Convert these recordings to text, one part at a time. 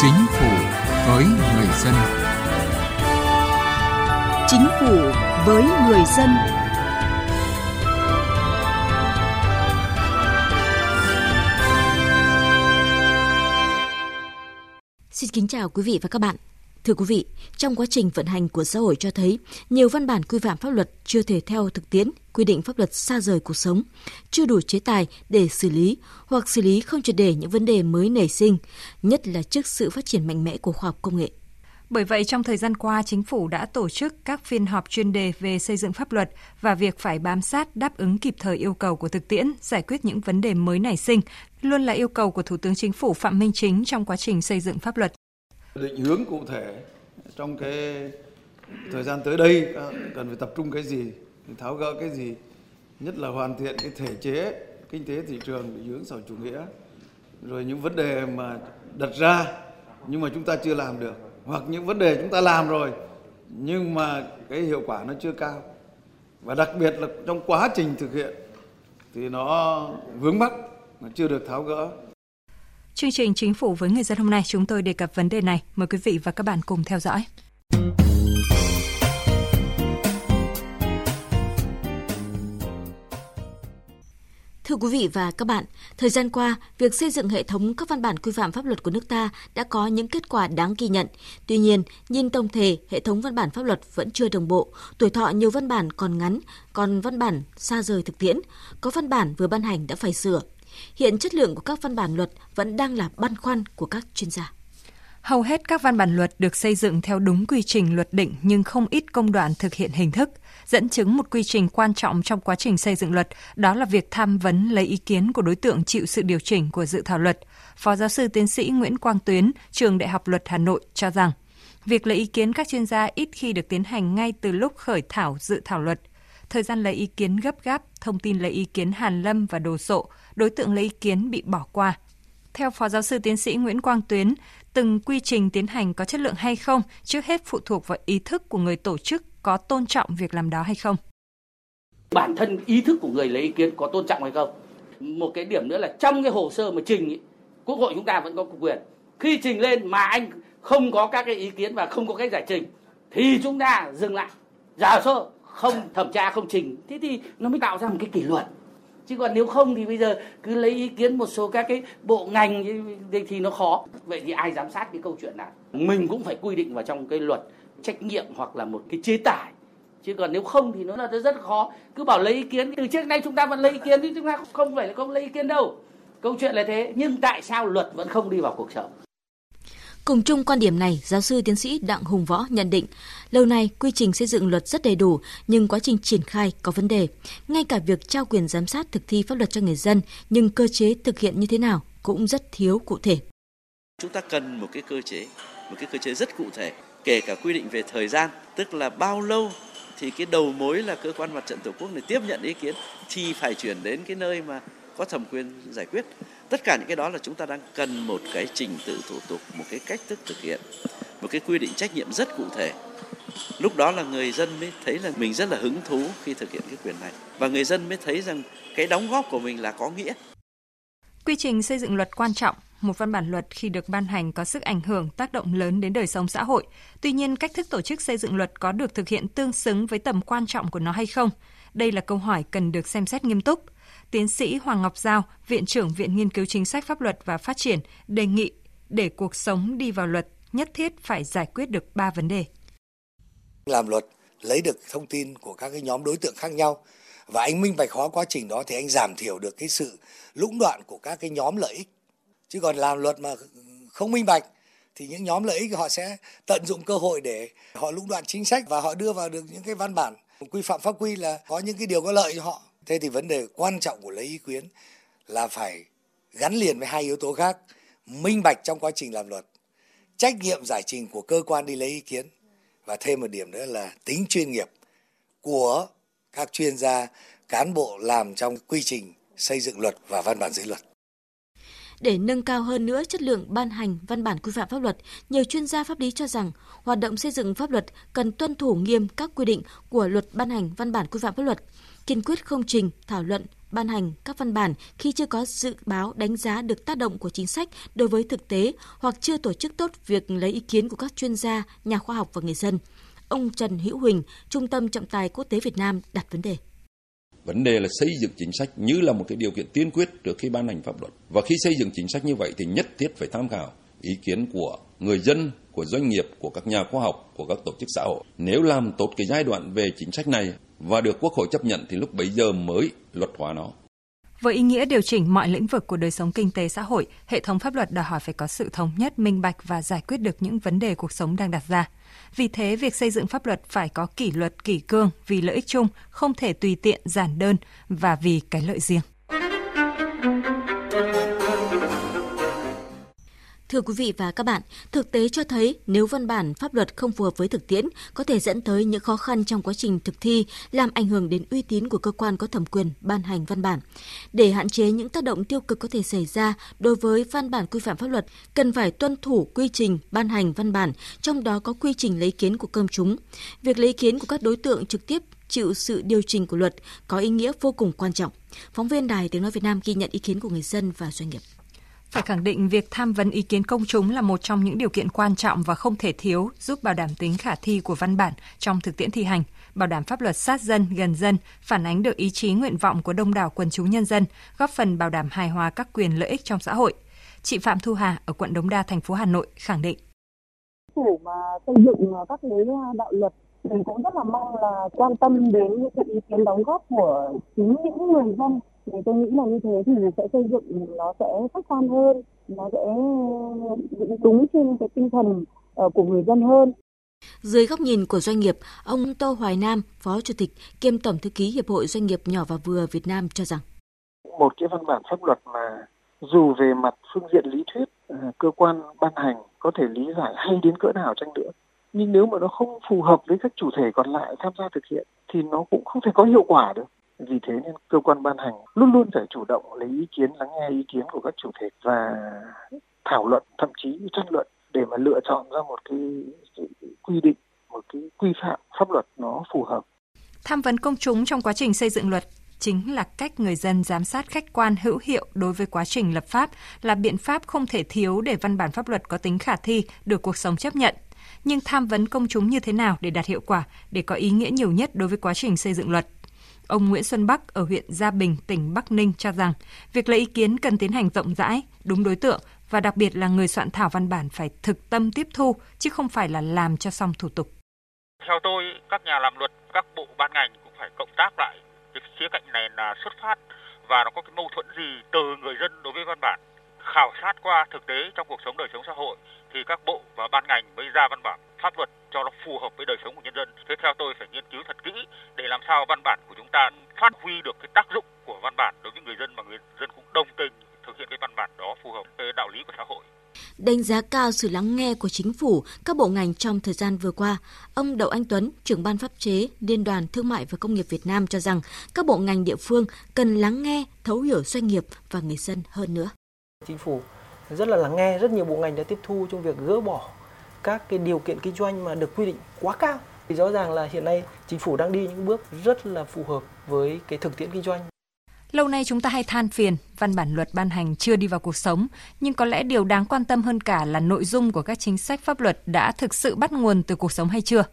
Chính phủ với người dân. Chính phủ với người dân. Xin kính chào quý vị và các bạn. Thưa quý vị, trong quá trình vận hành của xã hội cho thấy, nhiều văn bản quy phạm pháp luật chưa thể theo thực tiễn, quy định pháp luật xa rời cuộc sống, chưa đủ chế tài để xử lý hoặc xử lý không triệt để những vấn đề mới nảy sinh, nhất là trước sự phát triển mạnh mẽ của khoa học công nghệ. Bởi vậy, trong thời gian qua, Chính phủ đã tổ chức các phiên họp chuyên đề về xây dựng pháp luật và việc phải bám sát, đáp ứng kịp thời yêu cầu của thực tiễn, giải quyết những vấn đề mới nảy sinh, luôn là yêu cầu của Thủ tướng Chính phủ Phạm Minh Chính trong quá trình xây dựng pháp luật. Định hướng cụ thể trong cái thời gian tới đây cần phải tập trung cái gì, tháo gỡ cái gì, nhất là hoàn thiện cái thể chế kinh tế thị trường định hướng xã hội chủ nghĩa, rồi những vấn đề mà đặt ra nhưng mà chúng ta chưa làm được, hoặc những vấn đề chúng ta làm rồi nhưng mà cái hiệu quả nó chưa cao, và đặc biệt là trong quá trình thực hiện thì nó vướng mắc, nó chưa được tháo gỡ. Chương trình Chính phủ với người dân hôm nay chúng tôi đề cập vấn đề này. Mời quý vị và các bạn cùng theo dõi. Thưa quý vị và các bạn, thời gian qua, việc xây dựng hệ thống các văn bản quy phạm pháp luật của nước ta đã có những kết quả đáng ghi nhận. Tuy nhiên, nhìn tổng thể, hệ thống văn bản pháp luật vẫn chưa đồng bộ, tuổi thọ nhiều văn bản còn ngắn, còn văn bản xa rời thực tiễn, có văn bản vừa ban hành đã phải sửa. Hiện chất lượng của các văn bản luật vẫn đang là băn khoăn của các chuyên gia. Hầu hết các văn bản luật được xây dựng theo đúng quy trình luật định nhưng không ít công đoạn thực hiện hình thức. Dẫn chứng một quy trình quan trọng trong quá trình xây dựng luật đó là việc tham vấn lấy ý kiến của đối tượng chịu sự điều chỉnh của dự thảo luật. Phó giáo sư tiến sĩ Nguyễn Quang Tuyến, Trường Đại học Luật Hà Nội cho rằng việc lấy ý kiến các chuyên gia ít khi được tiến hành ngay từ lúc khởi thảo dự thảo luật. Thời gian lấy ý kiến gấp gáp, thông tin lấy ý kiến hàn lâm và đồ sộ, đối tượng lấy ý kiến bị bỏ qua. Theo Phó Giáo sư Tiến sĩ Nguyễn Quang Tuyến, từng quy trình tiến hành có chất lượng hay không, trước hết phụ thuộc vào ý thức của người tổ chức có tôn trọng việc làm đó hay không. Bản thân ý thức của người lấy ý kiến có tôn trọng hay không. Một cái điểm nữa là trong cái hồ sơ mà trình, Quốc hội chúng ta vẫn có quyền. Khi trình lên mà anh không có các cái ý kiến và không có cái giải trình, thì chúng ta dừng lại, giả sơ. Không thẩm tra, không trình, thế thì nó mới tạo ra một cái kỷ luật. Chứ còn nếu không thì bây giờ cứ lấy ý kiến một số các cái bộ ngành thì nó khó. Vậy thì ai giám sát cái câu chuyện này? Mình cũng phải quy định vào trong cái luật trách nhiệm hoặc là một cái chế tải. Chứ còn nếu không thì nó là rất khó. Cứ bảo lấy ý kiến, từ trước nay chúng ta vẫn lấy ý kiến, chứ chúng ta không phải là không lấy ý kiến đâu. Câu chuyện là thế, nhưng tại sao luật vẫn không đi vào cuộc sống? Cùng chung quan điểm này, giáo sư tiến sĩ Đặng Hùng Võ nhận định, lâu nay quy trình xây dựng luật rất đầy đủ nhưng quá trình triển khai có vấn đề. Ngay cả việc trao quyền giám sát thực thi pháp luật cho người dân nhưng cơ chế thực hiện như thế nào cũng rất thiếu cụ thể. Chúng ta cần một cái cơ chế rất cụ thể, kể cả quy định về thời gian, tức là bao lâu thì cái đầu mối là cơ quan mặt trận tổ quốc này tiếp nhận ý kiến thì phải chuyển đến cái nơi mà có thẩm quyền giải quyết. Tất cả những cái đó là chúng ta đang cần một cái trình tự thủ tục, một cái cách thức thực hiện, một cái quy định trách nhiệm rất cụ thể. Lúc đó là người dân mới thấy là mình rất là hứng thú khi thực hiện cái quyền này. Và người dân mới thấy rằng cái đóng góp của mình là có nghĩa. Quy trình xây dựng luật quan trọng, một văn bản luật khi được ban hành có sức ảnh hưởng, tác động lớn đến đời sống xã hội. Tuy nhiên, cách thức tổ chức xây dựng luật có được thực hiện tương xứng với tầm quan trọng của nó hay không? Đây là câu hỏi cần được xem xét nghiêm túc. Tiến sĩ Hoàng Ngọc Giao, Viện trưởng Viện Nghiên cứu Chính sách Pháp luật và Phát triển, đề nghị để cuộc sống đi vào luật nhất thiết phải giải quyết được 3 vấn đề. Làm luật, lấy được thông tin của các cái nhóm đối tượng khác nhau và anh minh bạch hóa quá trình đó thì anh giảm thiểu được cái sự lũng đoạn của các cái nhóm lợi ích. Chứ còn làm luật mà không minh bạch thì những nhóm lợi ích họ sẽ tận dụng cơ hội để họ lũng đoạn chính sách và họ đưa vào được những cái văn bản quy phạm pháp quy là có những cái điều có lợi cho họ. Thế thì vấn đề quan trọng của lấy ý kiến là phải gắn liền với hai yếu tố khác, minh bạch trong quá trình làm luật, trách nhiệm giải trình của cơ quan đi lấy ý kiến và thêm một điểm nữa là tính chuyên nghiệp của các chuyên gia, cán bộ làm trong quy trình xây dựng luật và văn bản dưới luật. Để nâng cao hơn nữa chất lượng ban hành văn bản quy phạm pháp luật, nhiều chuyên gia pháp lý cho rằng hoạt động xây dựng pháp luật cần tuân thủ nghiêm các quy định của luật ban hành văn bản quy phạm pháp luật, kiên quyết không trình, thảo luận, ban hành các văn bản khi chưa có dự báo đánh giá được tác động của chính sách đối với thực tế hoặc chưa tổ chức tốt việc lấy ý kiến của các chuyên gia, nhà khoa học và người dân. Ông Trần Hữu Huỳnh, Trung tâm Trọng tài Quốc tế Việt Nam đặt vấn đề. Vấn đề là xây dựng chính sách như là một cái điều kiện tiên quyết trước khi ban hành pháp luật. Và khi xây dựng chính sách như vậy thì nhất thiết phải tham khảo ý kiến của người dân, của doanh nghiệp, của các nhà khoa học, của các tổ chức xã hội. Nếu làm tốt cái giai đoạn về chính sách này và được Quốc hội chấp nhận thì lúc bấy giờ mới luật hóa nó. Với ý nghĩa điều chỉnh mọi lĩnh vực của đời sống kinh tế xã hội, hệ thống pháp luật đòi hỏi phải có sự thống nhất, minh bạch và giải quyết được những vấn đề cuộc sống đang đặt ra. Vì thế, việc xây dựng pháp luật phải có kỷ luật, kỷ cương vì lợi ích chung, không thể tùy tiện, giản đơn và vì cái lợi riêng. Thưa quý vị và các bạn, thực tế cho thấy nếu văn bản pháp luật không phù hợp với thực tiễn, có thể dẫn tới những khó khăn trong quá trình thực thi, làm ảnh hưởng đến uy tín của cơ quan có thẩm quyền ban hành văn bản. Để hạn chế những tác động tiêu cực có thể xảy ra đối với văn bản quy phạm pháp luật, cần phải tuân thủ quy trình ban hành văn bản, trong đó có quy trình lấy ý kiến của công chúng. Việc lấy ý kiến của các đối tượng trực tiếp chịu sự điều chỉnh của luật có ý nghĩa vô cùng quan trọng. Phóng viên Đài Tiếng Nói Việt Nam ghi nhận ý kiến của người dân và doanh nghiệp. Phải khẳng định việc tham vấn ý kiến công chúng là một trong những điều kiện quan trọng và không thể thiếu giúp bảo đảm tính khả thi của văn bản trong thực tiễn thi hành, bảo đảm pháp luật sát dân, gần dân, phản ánh được ý chí nguyện vọng của đông đảo quần chúng nhân dân, góp phần bảo đảm hài hòa các quyền lợi ích trong xã hội. Chị Phạm Thu Hà ở quận Đống Đa, thành phố Hà Nội khẳng định. Chính phủ mà xây dựng các đạo luật, mình cũng rất là mong là quan tâm đến những ý kiến đóng góp của chính những người dân. Thì tôi nghĩ là như thế thì sẽ xây dựng nó sẽ khách quan hơn, nó sẽ đúng trên cái tinh thần của người dân hơn. Dưới góc nhìn của doanh nghiệp, ông Tô Hoài Nam, Phó Chủ tịch kiêm Tổng Thư ký Hiệp hội Doanh nghiệp Nhỏ và Vừa Việt Nam cho rằng một cái văn bản pháp luật mà dù về mặt phương diện lý thuyết cơ quan ban hành có thể lý giải hay đến cỡ nào chăng nữa, nhưng nếu mà nó không phù hợp với các chủ thể còn lại tham gia thực hiện thì nó cũng không thể có hiệu quả được. Vì thế nên cơ quan ban hành luôn luôn phải chủ động lấy ý kiến, lắng nghe ý kiến của các chủ thể và thảo luận, thậm chí tranh luận để mà lựa chọn ra một cái quy định, một cái quy phạm pháp luật nó phù hợp. Tham vấn công chúng trong quá trình xây dựng luật chính là cách người dân giám sát khách quan hữu hiệu đối với quá trình lập pháp, là biện pháp không thể thiếu để văn bản pháp luật có tính khả thi, được cuộc sống chấp nhận. Nhưng tham vấn công chúng như thế nào để đạt hiệu quả, để có ý nghĩa nhiều nhất đối với quá trình xây dựng luật? Ông Nguyễn Xuân Bắc ở huyện Gia Bình, tỉnh Bắc Ninh cho rằng việc lấy ý kiến cần tiến hành rộng rãi, đúng đối tượng và đặc biệt là người soạn thảo văn bản phải thực tâm tiếp thu chứ không phải là làm cho xong thủ tục. Theo tôi, các nhà làm luật, các bộ ban ngành cũng phải cộng tác lại. Cái khía cạnh này là xuất phát và nó có cái mâu thuẫn gì từ người dân đối với văn bản. Khảo sát qua thực tế trong cuộc sống đời sống xã hội thì các bộ và ban ngành mới ra văn bản pháp luật cho nó phù hợp với đời sống của nhân dân. Thế theo tôi phải nghiên cứu thật kỹ để làm sao văn bản của chúng ta phát huy được cái tác dụng của văn bản đối với người dân mà người dân cũng đồng tình thực hiện cái văn bản đó phù hợp với đạo lý của xã hội. Đánh giá cao sự lắng nghe của chính phủ, các bộ ngành trong thời gian vừa qua, ông Đậu Anh Tuấn, trưởng ban pháp chế Liên đoàn Thương mại và Công nghiệp Việt Nam cho rằng các bộ ngành địa phương cần lắng nghe, thấu hiểu doanh nghiệp và người dân hơn nữa. Chính phủ rất là lắng nghe, rất nhiều bộ ngành đã tiếp thu trong việc gỡ bỏ các cái điều kiện kinh doanh mà được quy định quá cao. Thì rõ ràng là hiện nay chính phủ đang đi những bước rất là phù hợp với cái thực tiễn kinh doanh. Lâu nay chúng ta hay than phiền, văn bản luật ban hành chưa đi vào cuộc sống, nhưng có lẽ điều đáng quan tâm hơn cả là nội dung của các chính sách pháp luật đã thực sự bắt nguồn từ cuộc sống hay chưa.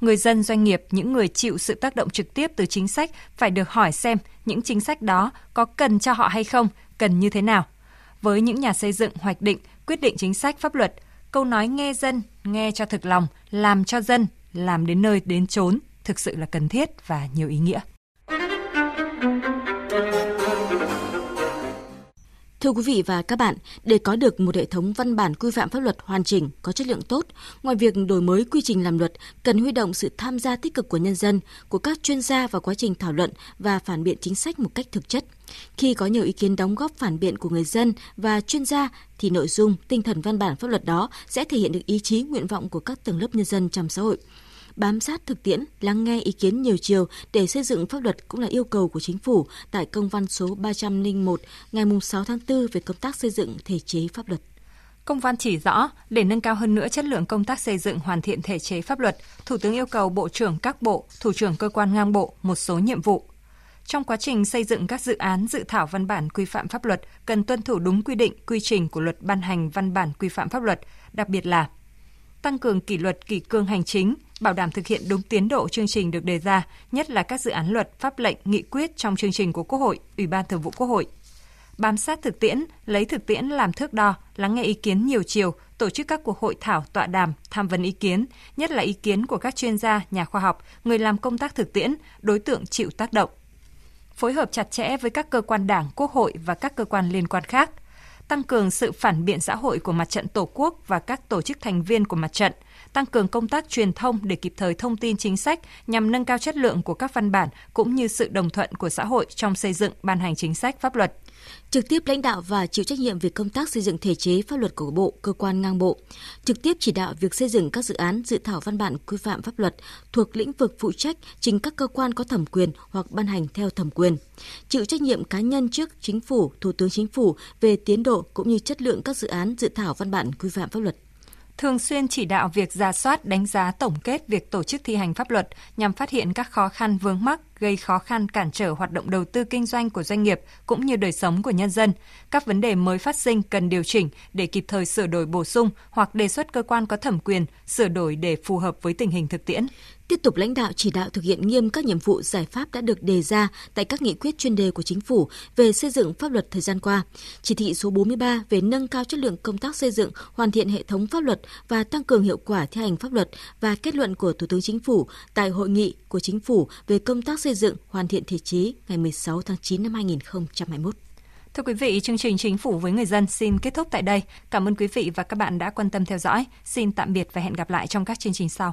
Người dân, doanh nghiệp, những người chịu sự tác động trực tiếp từ chính sách phải được hỏi xem những chính sách đó có cần cho họ hay không, cần như thế nào. Với những nhà xây dựng, hoạch định, quyết định chính sách pháp luật, câu nói nghe dân, nghe cho thực lòng, làm cho dân, làm đến nơi đến chốn thực sự là cần thiết và nhiều ý nghĩa. Thưa quý vị và các bạn, để có được một hệ thống văn bản quy phạm pháp luật hoàn chỉnh, có chất lượng tốt, ngoài việc đổi mới quy trình làm luật, cần huy động sự tham gia tích cực của nhân dân, của các chuyên gia vào quá trình thảo luận và phản biện chính sách một cách thực chất. Khi có nhiều ý kiến đóng góp phản biện của người dân và chuyên gia, thì nội dung, tinh thần văn bản pháp luật đó sẽ thể hiện được ý chí, nguyện vọng của các tầng lớp nhân dân trong xã hội. Bám sát thực tiễn, lắng nghe ý kiến nhiều chiều để xây dựng pháp luật cũng là yêu cầu của Chính phủ tại công văn số 301 ngày 6 tháng 4 về công tác xây dựng thể chế pháp luật. Công văn chỉ rõ, để nâng cao hơn nữa chất lượng công tác xây dựng hoàn thiện thể chế pháp luật, Thủ tướng yêu cầu Bộ trưởng các bộ, Thủ trưởng cơ quan ngang bộ một số nhiệm vụ. Trong quá trình xây dựng các dự án dự thảo văn bản quy phạm pháp luật, cần tuân thủ đúng quy định, quy trình của luật ban hành văn bản quy phạm pháp luật, đặc biệt là tăng cường kỷ luật kỷ cương hành chính, bảo đảm thực hiện đúng tiến độ chương trình được đề ra, nhất là các dự án luật, pháp lệnh, nghị quyết trong chương trình của Quốc hội, Ủy ban Thường vụ Quốc hội. Bám sát thực tiễn, lấy thực tiễn làm thước đo, lắng nghe ý kiến nhiều chiều, tổ chức các cuộc hội thảo, tọa đàm, tham vấn ý kiến, nhất là ý kiến của các chuyên gia, nhà khoa học, người làm công tác thực tiễn, đối tượng chịu tác động. Phối hợp chặt chẽ với các cơ quan Đảng, Quốc hội và các cơ quan liên quan khác. Tăng cường sự phản biện xã hội của Mặt trận Tổ quốc và các tổ chức thành viên của mặt trận. Tăng cường công tác truyền thông để kịp thời thông tin chính sách nhằm nâng cao chất lượng của các văn bản cũng như sự đồng thuận của xã hội trong xây dựng ban hành chính sách pháp luật. Trực tiếp lãnh đạo và chịu trách nhiệm về công tác xây dựng thể chế pháp luật của bộ, cơ quan ngang bộ. Trực tiếp chỉ đạo việc xây dựng các dự án dự thảo văn bản quy phạm pháp luật thuộc lĩnh vực phụ trách trình các cơ quan có thẩm quyền hoặc ban hành theo thẩm quyền. Chịu trách nhiệm cá nhân trước Chính phủ, Thủ tướng Chính phủ về tiến độ cũng như chất lượng các dự án dự thảo văn bản quy phạm pháp luật. Thường xuyên chỉ đạo việc rà soát, đánh giá tổng kết việc tổ chức thi hành pháp luật nhằm phát hiện các khó khăn vướng mắc, gây khó khăn cản trở hoạt động đầu tư kinh doanh của doanh nghiệp cũng như đời sống của nhân dân. Các vấn đề mới phát sinh cần điều chỉnh để kịp thời sửa đổi bổ sung hoặc đề xuất cơ quan có thẩm quyền sửa đổi để phù hợp với tình hình thực tiễn. Tiếp tục lãnh đạo chỉ đạo thực hiện nghiêm các nhiệm vụ giải pháp đã được đề ra tại các nghị quyết chuyên đề của Chính phủ về xây dựng pháp luật thời gian qua, chỉ thị số 43 về nâng cao chất lượng công tác xây dựng, hoàn thiện hệ thống pháp luật và tăng cường hiệu quả thi hành pháp luật và kết luận của Thủ tướng Chính phủ tại hội nghị của Chính phủ về công tác xây dựng, hoàn thiện thể chế ngày 16 tháng 9 năm 2021. Thưa quý vị, chương trình Chính phủ với người dân xin kết thúc tại đây. Cảm ơn quý vị và các bạn đã quan tâm theo dõi. Xin tạm biệt và hẹn gặp lại trong các chương trình sau.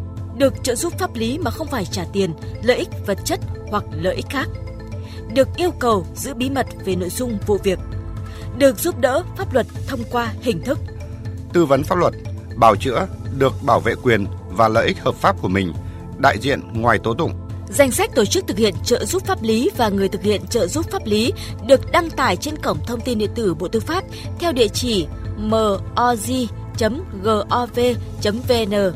trợ giúp pháp lý mà không phải trả tiền, lợi ích vật chất hoặc lợi ích khác. Được yêu cầu giữ bí mật về nội dung vụ việc. Được giúp đỡ pháp luật thông qua hình thức tư vấn pháp luật, bào chữa, được bảo vệ quyền và lợi ích hợp pháp của mình, đại diện ngoài tố tụng. Danh sách tổ chức thực hiện trợ giúp pháp lý và người thực hiện trợ giúp pháp lý được đăng tải trên cổng thông tin điện tử Bộ Tư pháp theo địa chỉ moz.gov.vn.